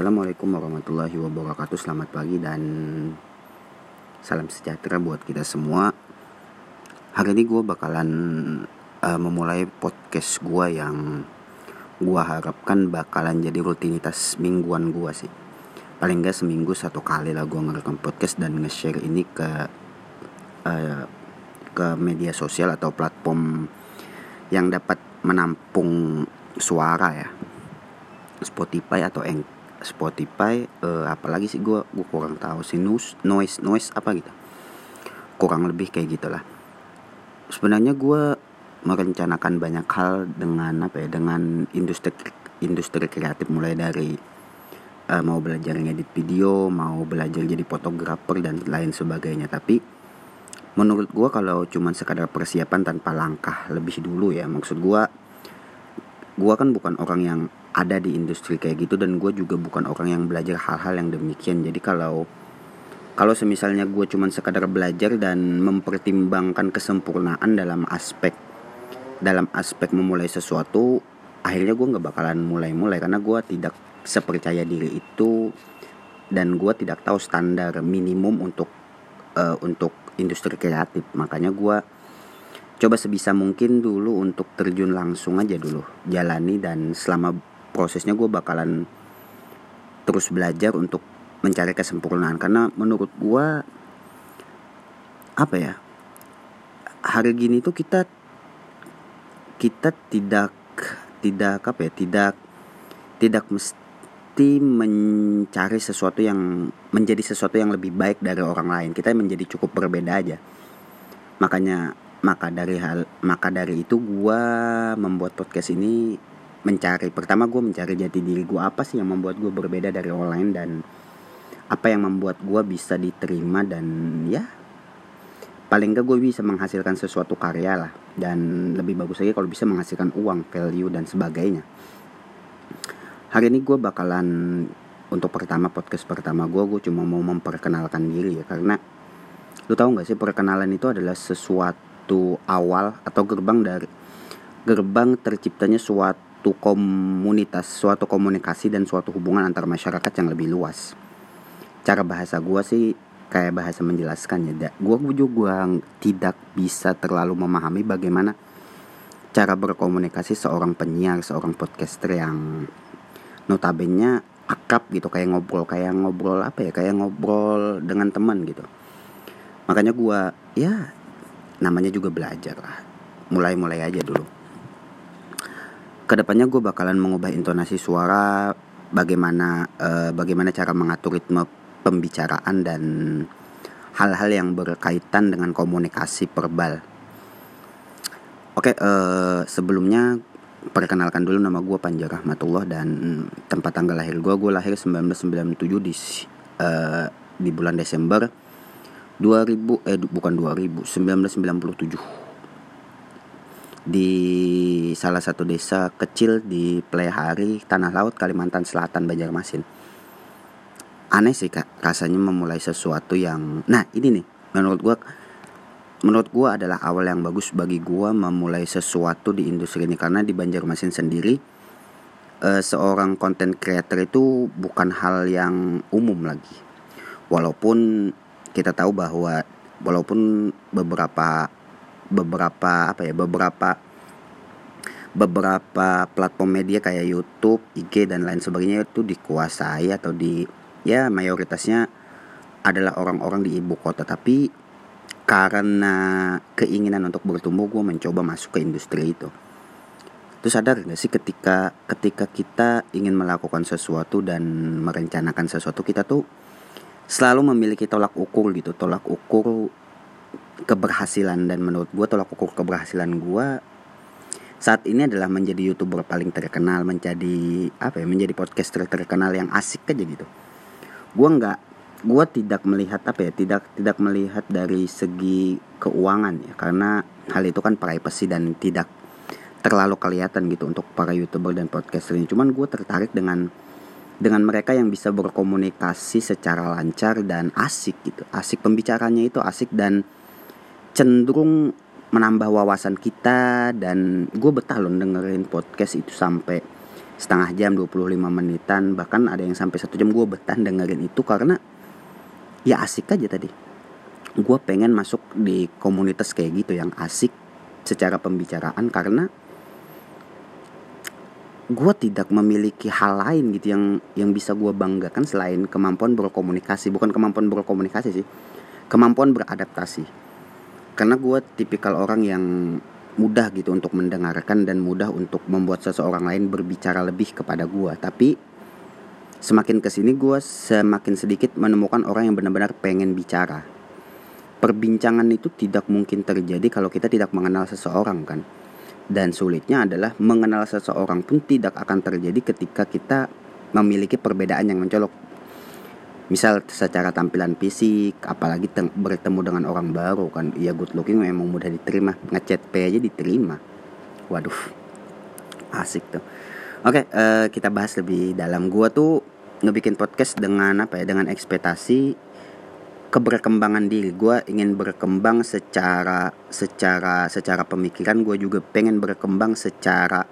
Assalamualaikum warahmatullahi wabarakatuh. Selamat pagi dan salam sejahtera buat kita semua. Hari ini gue bakalan memulai podcast gue yang gue harapkan bakalan jadi rutinitas mingguan gue sih. Paling gak seminggu satu kali lah gue ngerekam podcast dan nge-share ini ke media sosial atau platform yang dapat menampung suara ya, Spotify atau Anchor. Spotify, apalagi sih gue kurang tahu sih, noise apa gitu, kurang lebih kayak gitulah. Sebenarnya gue merencanakan banyak hal dengan industri kreatif, mulai dari mau belajar ngedit video, mau belajar jadi fotografer dan lain sebagainya. Tapi menurut gue kalau cuma sekadar persiapan tanpa langkah lebih dulu ya, maksud gue kan bukan orang yang ada di industri kayak gitu, dan gue juga bukan orang yang belajar hal-hal yang demikian. Jadi kalau semisalnya gue cuman sekadar belajar dan mempertimbangkan kesempurnaan dalam aspek memulai sesuatu, akhirnya gue nggak bakalan mulai karena gue tidak sepercaya diri itu, dan gue tidak tahu standar minimum untuk industri kreatif. Makanya gue coba sebisa mungkin dulu untuk terjun langsung aja dulu, jalani, dan selama prosesnya gue bakalan terus belajar untuk mencari kesempurnaan. Karena menurut gue hari gini tuh kita tidak mesti mencari sesuatu yang menjadi sesuatu yang lebih baik dari orang lain. Kita menjadi cukup berbeda aja. Maka dari itu gue membuat podcast ini mencari jati diri gue, apa sih yang membuat gue berbeda dari orang lain, dan apa yang membuat gue bisa diterima, dan ya paling gak gue bisa menghasilkan sesuatu karya lah, dan lebih bagus lagi kalau bisa menghasilkan uang, value dan sebagainya. Hari ini gue bakalan untuk podcast pertama gue cuma mau memperkenalkan diri ya, karena lu tahu nggak sih, perkenalan itu adalah sesuatu awal atau gerbang terciptanya suatu komunitas, suatu komunikasi dan suatu hubungan antar masyarakat yang lebih luas. Cara bahasa gue sih kayak bahasa menjelaskan ya. Gue tidak bisa terlalu memahami bagaimana cara berkomunikasi seorang penyiar, seorang podcaster yang notabene akrab gitu, kayak ngobrol dengan teman gitu. Makanya gue ya namanya juga belajar lah, mulai aja dulu. Kedepannya gue bakalan mengubah intonasi suara, bagaimana cara mengatur ritme pembicaraan dan hal-hal yang berkaitan dengan komunikasi verbal. Oke, sebelumnya perkenalkan dulu, nama gue Panji Rahmatullah dan tempat tanggal lahir gue. Gue lahir 1997 di bulan Desember 1997 di salah satu desa kecil di Pelehari, Tanah Laut, Kalimantan Selatan, Banjarmasin. Aneh sih Kak, rasanya memulai sesuatu yang, nah ini nih menurut gue adalah awal yang bagus bagi gue memulai sesuatu di industri ini, karena di Banjarmasin sendiri seorang content creator itu bukan hal yang umum lagi. Walaupun kita tahu bahwa beberapa platform media kayak YouTube, IG dan lain sebagainya itu dikuasai atau mayoritasnya adalah orang-orang di ibu kota. Tapi karena keinginan untuk bertumbuh, gue mencoba masuk ke industri itu. Terus sadar gak sih ketika kita ingin melakukan sesuatu dan merencanakan sesuatu, kita tuh selalu memiliki tolak ukur keberhasilan. Dan menurut gue tolak ukur keberhasilan gue saat ini adalah menjadi YouTuber paling terkenal, menjadi podcaster terkenal yang asik aja gitu. Gue tidak melihat dari segi keuangan ya, karena hal itu kan privacy dan tidak terlalu kelihatan gitu untuk para YouTuber dan podcaster ini. Cuman gue tertarik dengan mereka yang bisa berkomunikasi secara lancar dan asik gitu. Asik pembicaranya itu asik dan cenderung menambah wawasan kita, dan gue betah loh dengerin podcast itu sampai setengah jam, 25 menitan, bahkan ada yang sampai 1 jam gue betah dengerin itu karena ya asik aja tadi. Gue pengen masuk di komunitas kayak gitu yang asik secara pembicaraan karena gue tidak memiliki hal lain gitu yang bisa gue banggakan selain kemampuan berkomunikasi. Bukan kemampuan berkomunikasi sih, kemampuan beradaptasi. Karena gue tipikal orang yang mudah gitu untuk mendengarkan dan mudah untuk membuat seseorang lain berbicara lebih kepada gue. Tapi semakin kesini gue semakin sedikit menemukan orang yang benar-benar pengen bicara. Perbincangan itu tidak mungkin terjadi kalau kita tidak mengenal seseorang kan. Dan sulitnya adalah mengenal seseorang pun tidak akan terjadi ketika kita memiliki perbedaan yang mencolok. Misal secara tampilan fisik, apalagi bertemu dengan orang baru kan. Iya, good looking memang mudah diterima, ngechat P aja diterima. Waduh, asik tuh. Oke, kita bahas lebih dalam. Gua tuh ngebikin podcast dengan apa ya? Dengan ekspektasi keberkembangan diri. Gue ingin berkembang secara pemikiran. Gue juga pengen berkembang secara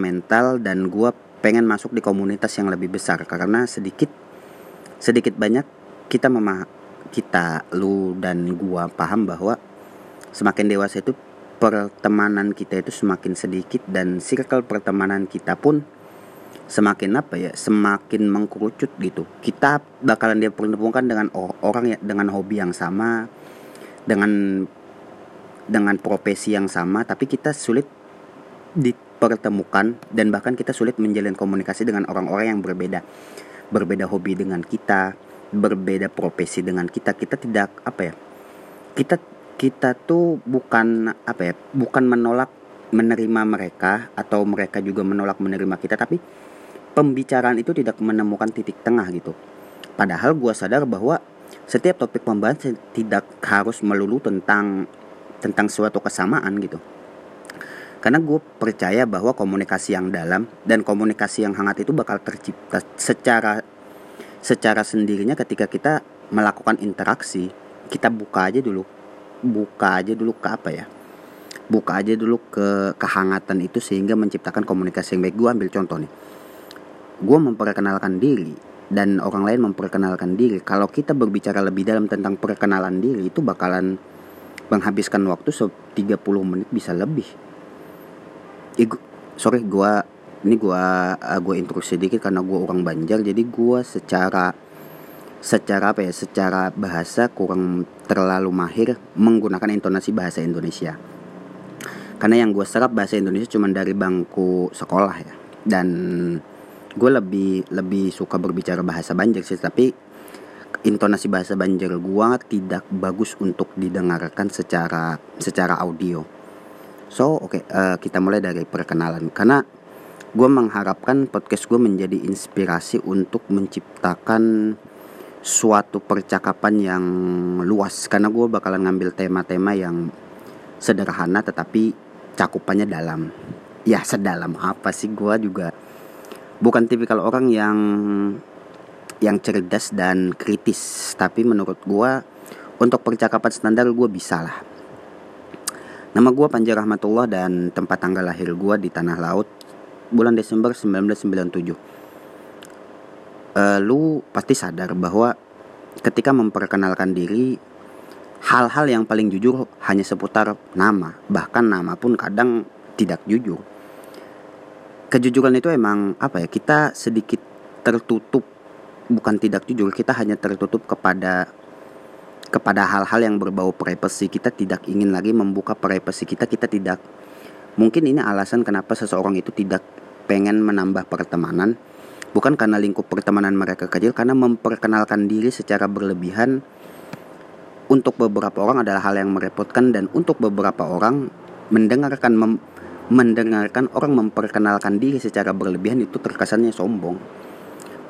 mental. Dan gue pengen masuk di komunitas yang lebih besar. Karena sedikit banyak kita lu dan gue paham bahwa semakin dewasa itu pertemanan kita itu semakin sedikit. Dan circle pertemanan kita pun semakin semakin mengkerucut gitu. Kita bakalan dipertemukan dengan orang ya, dengan hobi yang sama, dengan profesi yang sama, tapi kita sulit dipertemukan dan bahkan kita sulit menjalin komunikasi dengan orang-orang yang berbeda hobi dengan kita, berbeda profesi dengan kita. Kita tidak kita tuh bukan menolak menerima mereka atau mereka juga menolak menerima kita, tapi pembicaraan itu tidak menemukan titik tengah gitu. Padahal gue sadar bahwa setiap topik pembahasan tidak harus melulu tentang suatu kesamaan gitu. Karena gue percaya bahwa komunikasi yang dalam dan komunikasi yang hangat itu bakal tercipta secara sendirinya ketika kita melakukan interaksi. Kita buka aja dulu ke kehangatan itu sehingga menciptakan komunikasi yang baik. Gue ambil contoh nih, gue memperkenalkan diri dan orang lain memperkenalkan diri. Kalau kita berbicara lebih dalam tentang perkenalan diri, itu bakalan menghabiskan waktu 30 menit bisa lebih. Gue intrusi sedikit karena gue orang Banjar, jadi gue secara bahasa kurang terlalu mahir menggunakan intonasi bahasa Indonesia. Karena yang gue serap bahasa Indonesia cuma dari bangku sekolah ya, dan gue lebih suka berbicara bahasa Banjar sih, tapi intonasi bahasa Banjar gue tidak bagus untuk didengarkan secara audio. So kita mulai dari perkenalan, karena gue mengharapkan podcast gue menjadi inspirasi untuk menciptakan suatu percakapan yang luas. Karena gue bakalan ngambil tema-tema yang sederhana tetapi cakupannya dalam. Ya sedalam apa sih, gue juga bukan tipikal orang yang cerdas dan kritis, tapi menurut gue untuk percakapan standar gue bisa lah. Nama gue Panji Rahmatullah dan tempat tanggal lahir gue di Tanah Laut, bulan Desember 1997. Lu pasti sadar bahwa ketika memperkenalkan diri, hal-hal yang paling jujur hanya seputar nama. Bahkan nama pun kadang tidak jujur. Kejujuran itu emang kita sedikit tertutup. Bukan tidak jujur, kita hanya tertutup kepada hal-hal yang berbau privacy. Kita tidak ingin lagi membuka privacy kita tidak. Mungkin ini alasan kenapa seseorang itu tidak pengen menambah pertemanan. Bukan karena lingkup pertemanan mereka kecil, karena memperkenalkan diri secara berlebihan untuk beberapa orang adalah hal yang merepotkan, dan untuk beberapa orang mendengarkan orang memperkenalkan diri secara berlebihan itu terkesannya sombong.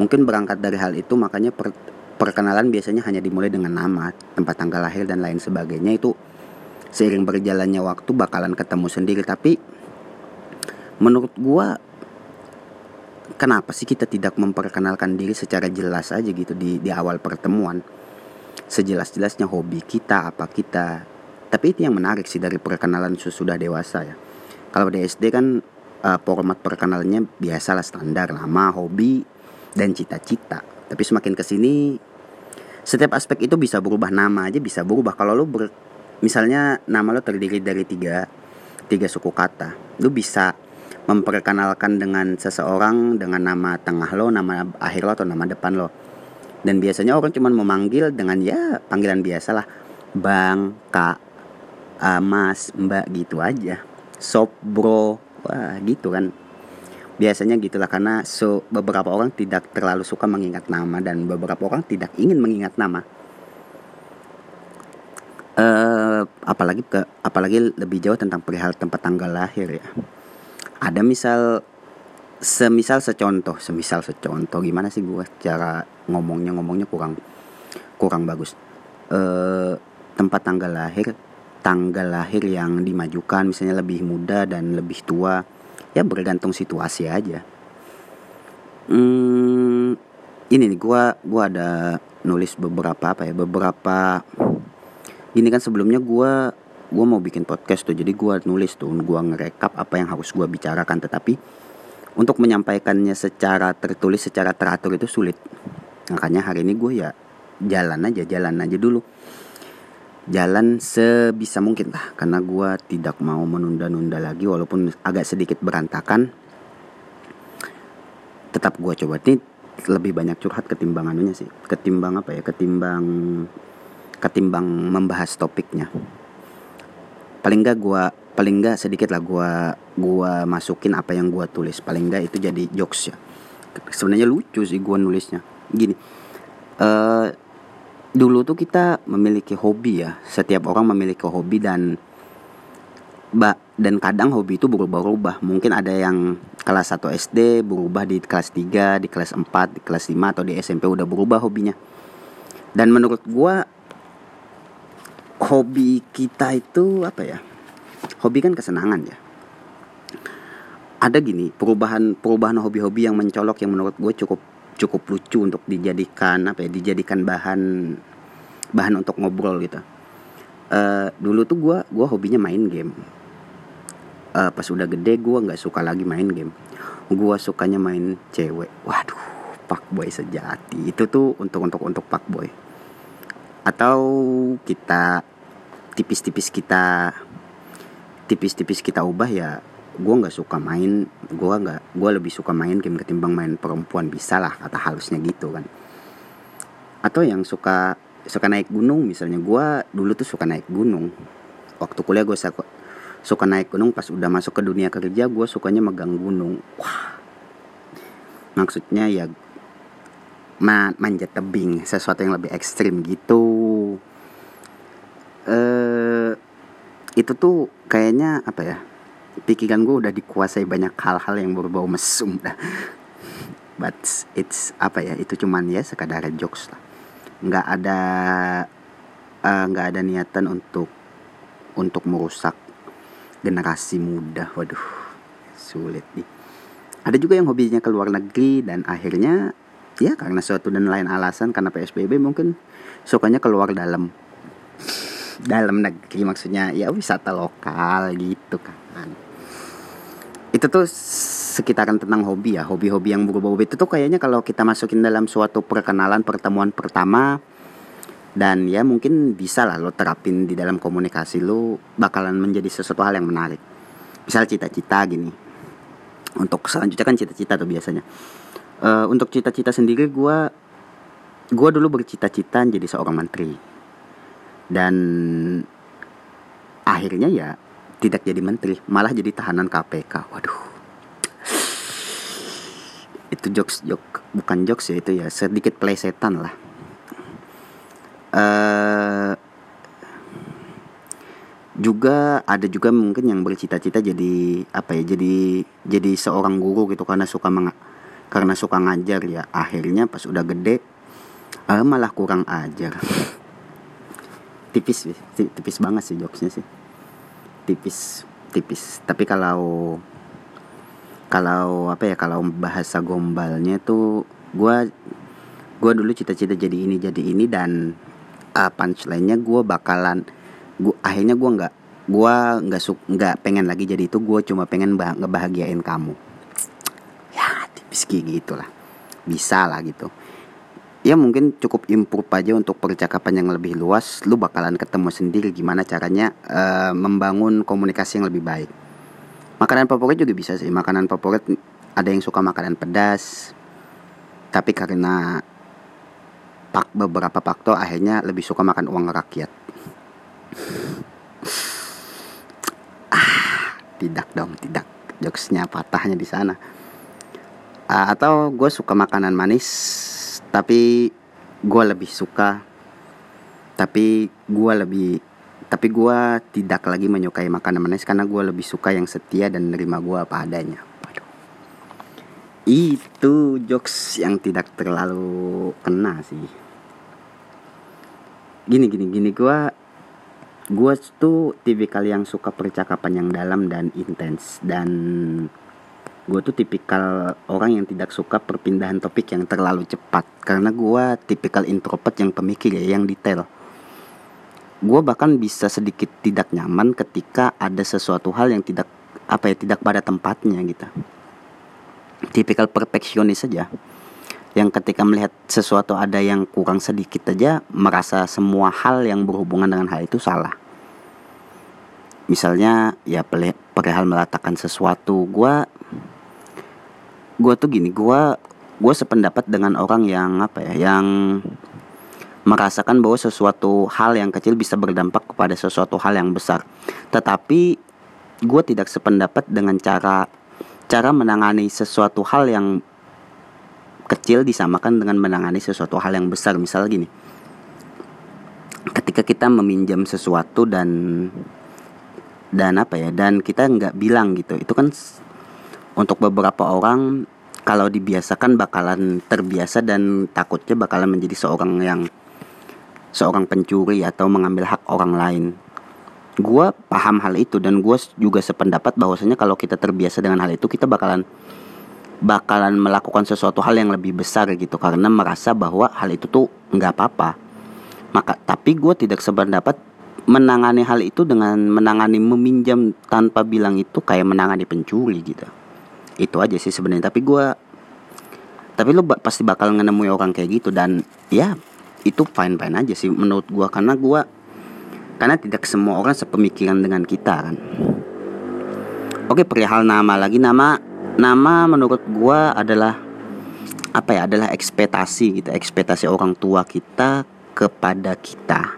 Mungkin berangkat dari hal itu, makanya perkenalan biasanya hanya dimulai dengan nama, tempat tanggal lahir, dan lain sebagainya. Itu seiring berjalannya waktu bakalan ketemu sendiri. Tapi menurut gua, kenapa sih kita tidak memperkenalkan diri secara jelas aja gitu di awal pertemuan? Sejelas-jelasnya hobi kita, apa kita. Tapi itu yang menarik sih dari perkenalan sesudah dewasa ya. Kalau di SD kan format perkenalannya biasalah standar, nama, hobi, dan cita-cita. Tapi semakin kesini setiap aspek itu bisa berubah. Nama aja bisa berubah. Kalau lu misalnya nama lu terdiri dari tiga suku kata, lu bisa memperkenalkan dengan seseorang dengan nama tengah lo, nama akhir lo, atau nama depan lo. Dan biasanya orang cuma memanggil dengan ya panggilan biasalah, bang, kak, mas, mbak, gitu aja. Sob, bro, wah gitu kan. Biasanya gitulah, karena beberapa orang tidak terlalu suka mengingat nama dan beberapa orang tidak ingin mengingat nama. Apalagi lebih jauh tentang perihal tempat tanggal lahir ya. Ada secontoh, gimana sih gue cara ngomongnya kurang bagus. Tempat tanggal lahir yang dimajukan, misalnya lebih muda dan lebih tua, ya bergantung situasi aja. Ini nih gue ada nulis beberapa. Gini kan, sebelumnya gue mau bikin podcast tuh, jadi gue ngerekap apa yang harus gue bicarakan, tetapi untuk menyampaikannya secara tertulis, secara teratur itu sulit. Makanya hari ini gue ya jalan aja dulu, jalan sebisa mungkin lah, karena gue tidak mau menunda-nunda lagi. Walaupun agak sedikit berantakan, tetap gue coba. Ini lebih banyak curhat ketimbang membahas topiknya. Paling enggak sedikit lah gue masukin apa yang gue tulis. Paling enggak itu jadi jokes ya. Sebenarnya lucu sih gue nulisnya. Gini, dulu tuh kita memiliki hobi ya. Setiap orang memiliki hobi dan kadang hobi itu berubah-ubah. Mungkin ada yang kelas 1 SD berubah di kelas 3, di kelas 4, di kelas 5, atau di SMP udah berubah hobinya. Dan menurut gue hobi kita itu apa ya? Hobi kan kesenangan ya. Ada gini perubahan hobi-hobi yang mencolok, yang menurut gue cukup lucu untuk dijadikan bahan untuk ngobrol gitu. Dulu tuh gue hobinya main game. Pas udah gede gue nggak suka lagi main game. Gue sukanya main cewek. Waduh, fuckboy sejati. Itu tuh untuk fuckboy. Atau kita tipis-tipis kita ubah ya, gue lebih suka main game ketimbang main perempuan, bisa lah kata halusnya gitu kan. Atau yang suka naik gunung misalnya. Gue dulu tuh suka naik gunung. Waktu kuliah gue suka naik gunung. Pas udah masuk ke dunia kerja gue sukanya megang gunung. Wah, maksudnya ya manjat tebing, sesuatu yang lebih ekstrim gitu. Itu tuh kayaknya apa ya, pikiran gue udah dikuasai banyak hal-hal yang berbau mesum dah. But it's apa ya, itu cuman ya sekadar jokes lah. Nggak ada niatan untuk merusak generasi muda. Waduh, sulit nih. Ada juga yang hobinya ke luar negeri dan akhirnya ya karena suatu dan lain alasan, karena PSBB mungkin sukanya keluar dalam negeri, maksudnya ya wisata lokal gitu kan. Itu tuh sekitaran tentang hobi ya, hobi-hobi yang berubah-ubah itu tuh kayaknya kalau kita masukin dalam suatu perkenalan, pertemuan pertama, dan ya mungkin bisa lah lo terapin di dalam komunikasi lo, bakalan menjadi sesuatu hal yang menarik. Misal cita-cita gini, untuk selanjutnya kan cita-cita tuh biasanya. Untuk cita-cita sendiri, gue dulu bercita-cita jadi seorang menteri, dan akhirnya ya tidak jadi menteri, malah jadi tahanan KPK. Waduh, itu bukan jokes ya, itu ya sedikit plesetan lah. Juga ada juga mungkin yang bercita-cita jadi apa ya, jadi seorang guru gitu, karena suka ngajar ya. Akhirnya pas udah gede malah kurang ajar. Tipis banget sih jokesnya sih. Tipis. Tapi kalau apa ya, kalau bahasa gombalnya tuh gue dulu cita-cita jadi ini, dan punchline-nya gue akhirnya gue nggak gue nggak pengen lagi jadi itu, gue cuma pengen ngebahagiain kamu. Ya tipis kayak gitulah, bisa lah gitu. Ya mungkin cukup improve aja untuk percakapan yang lebih luas. Lu bakalan ketemu sendiri gimana caranya membangun komunikasi yang lebih baik. Makanan favorit juga bisa sih. Makanan favorit ada yang suka makanan pedas, tapi karena beberapa faktor akhirnya lebih suka makan uang rakyat. Tidak dong, tidak. Jokesnya patahnya di sana. Atau gue suka makanan manis, tapi gue tidak lagi menyukai makanan manis karena gue lebih suka yang setia dan nerima gue apa adanya. Waduh. Itu jokes yang tidak terlalu kena sih. Gini gue tuh tipikal yang suka percakapan yang dalam dan intens, dan gue tuh tipikal orang yang tidak suka perpindahan topik yang terlalu cepat. Karena gue tipikal introvert yang pemikir ya, yang detail. Gue bahkan bisa sedikit tidak nyaman ketika ada sesuatu hal yang tidak pada tempatnya gitu. Tipikal perfeksionis aja, yang ketika melihat sesuatu ada yang kurang sedikit aja, merasa semua hal yang berhubungan dengan hal itu salah. Misalnya ya perihal meletakkan sesuatu, gue tuh gini, gue sependapat dengan orang yang yang merasakan bahwa sesuatu hal yang kecil bisa berdampak kepada sesuatu hal yang besar. Tetapi gue tidak sependapat dengan cara menangani sesuatu hal yang kecil disamakan dengan menangani sesuatu hal yang besar. Misal gini, ketika kita meminjam sesuatu dan kita nggak bilang gitu, itu kan untuk beberapa orang kalau dibiasakan bakalan terbiasa, dan takutnya bakalan menjadi seorang pencuri atau mengambil hak orang lain. Gue paham hal itu, dan gue juga sependapat bahwasanya kalau kita terbiasa dengan hal itu, kita bakalan melakukan sesuatu hal yang lebih besar gitu, karena merasa bahwa hal itu tuh nggak apa-apa. Tapi gue tidak sependapat menangani hal itu dengan meminjam tanpa bilang itu kayak menangani pencuri gitu. Itu aja sih sebenarnya. Tapi lu pasti bakal ngenemui orang kayak gitu, dan ya itu fine aja sih menurut gua, karena tidak semua orang sepemikiran dengan kita kan. Oke, perihal nama menurut gua adalah ekspektasi gitu, ekspektasi orang tua kita kepada kita.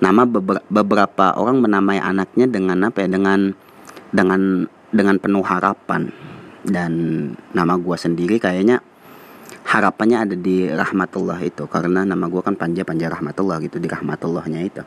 Nama beberapa orang menamai anaknya dengan penuh harapan, dan nama gue sendiri kayaknya harapannya ada di Rahmatullah itu, karena nama gue kan Panji Rahmatullah gitu, di Rahmatullahnya itu.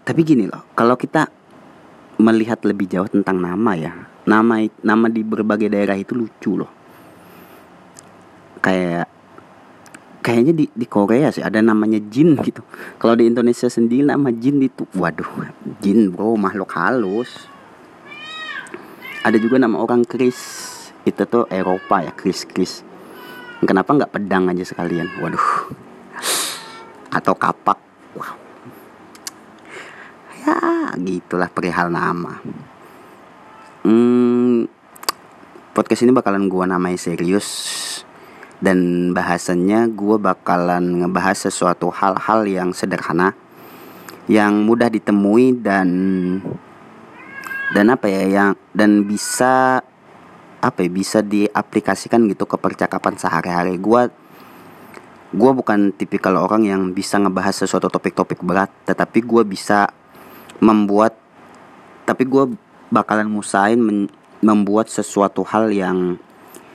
Tapi gini loh, kalau kita melihat lebih jauh tentang nama ya, nama di berbagai daerah itu lucu loh. Kayaknya di Korea sih ada namanya jin gitu. Kalau di Indonesia sendiri nama jin itu, waduh, jin bro, makhluk halus. Ada juga nama orang Kris, itu tuh Eropa ya, Kris. Kenapa nggak pedang aja sekalian? Waduh. Atau kapak. Wow. Ya gitulah perihal nama. Podcast ini bakalan gua namai serius, dan bahasannya gua bakalan ngebahas sesuatu hal-hal yang sederhana, yang mudah ditemui dan bisa diaplikasikan gitu ke percakapan sehari-hari. Gue bukan tipikal orang yang bisa ngebahas sesuatu topik-topik berat, tetapi gue bisa membuat sesuatu hal yang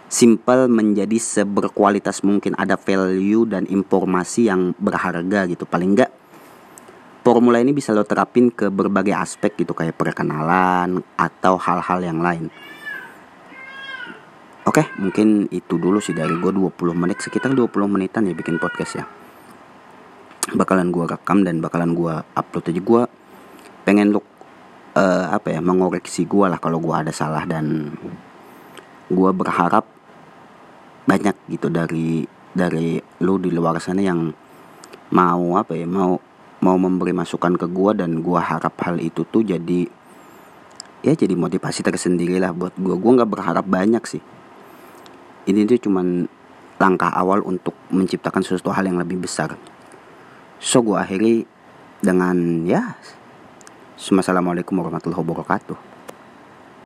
simple menjadi seberkualitas mungkin, ada value dan informasi yang berharga gitu. Paling enggak formula ini bisa lo terapin ke berbagai aspek gitu, kayak perkenalan atau hal-hal yang lain. Oke, mungkin itu dulu sih dari gue, 20 menit, sekitar 20 menitan ya bikin podcast ya. Bakalan gue rekam dan bakalan gue upload aja. Gue pengen lo mengoreksi gue lah kalau gue ada salah, dan gue berharap banyak gitu dari lo di luar sana yang mau mau memberi masukan ke gue, dan gue harap hal itu tuh jadi, ya jadi motivasi tersendiri lah buat gue. Gue gak berharap banyak sih, ini tuh cuman langkah awal untuk menciptakan sesuatu hal yang lebih besar. So gue akhiri dengan ya, assalamualaikum warahmatullahi wabarakatuh.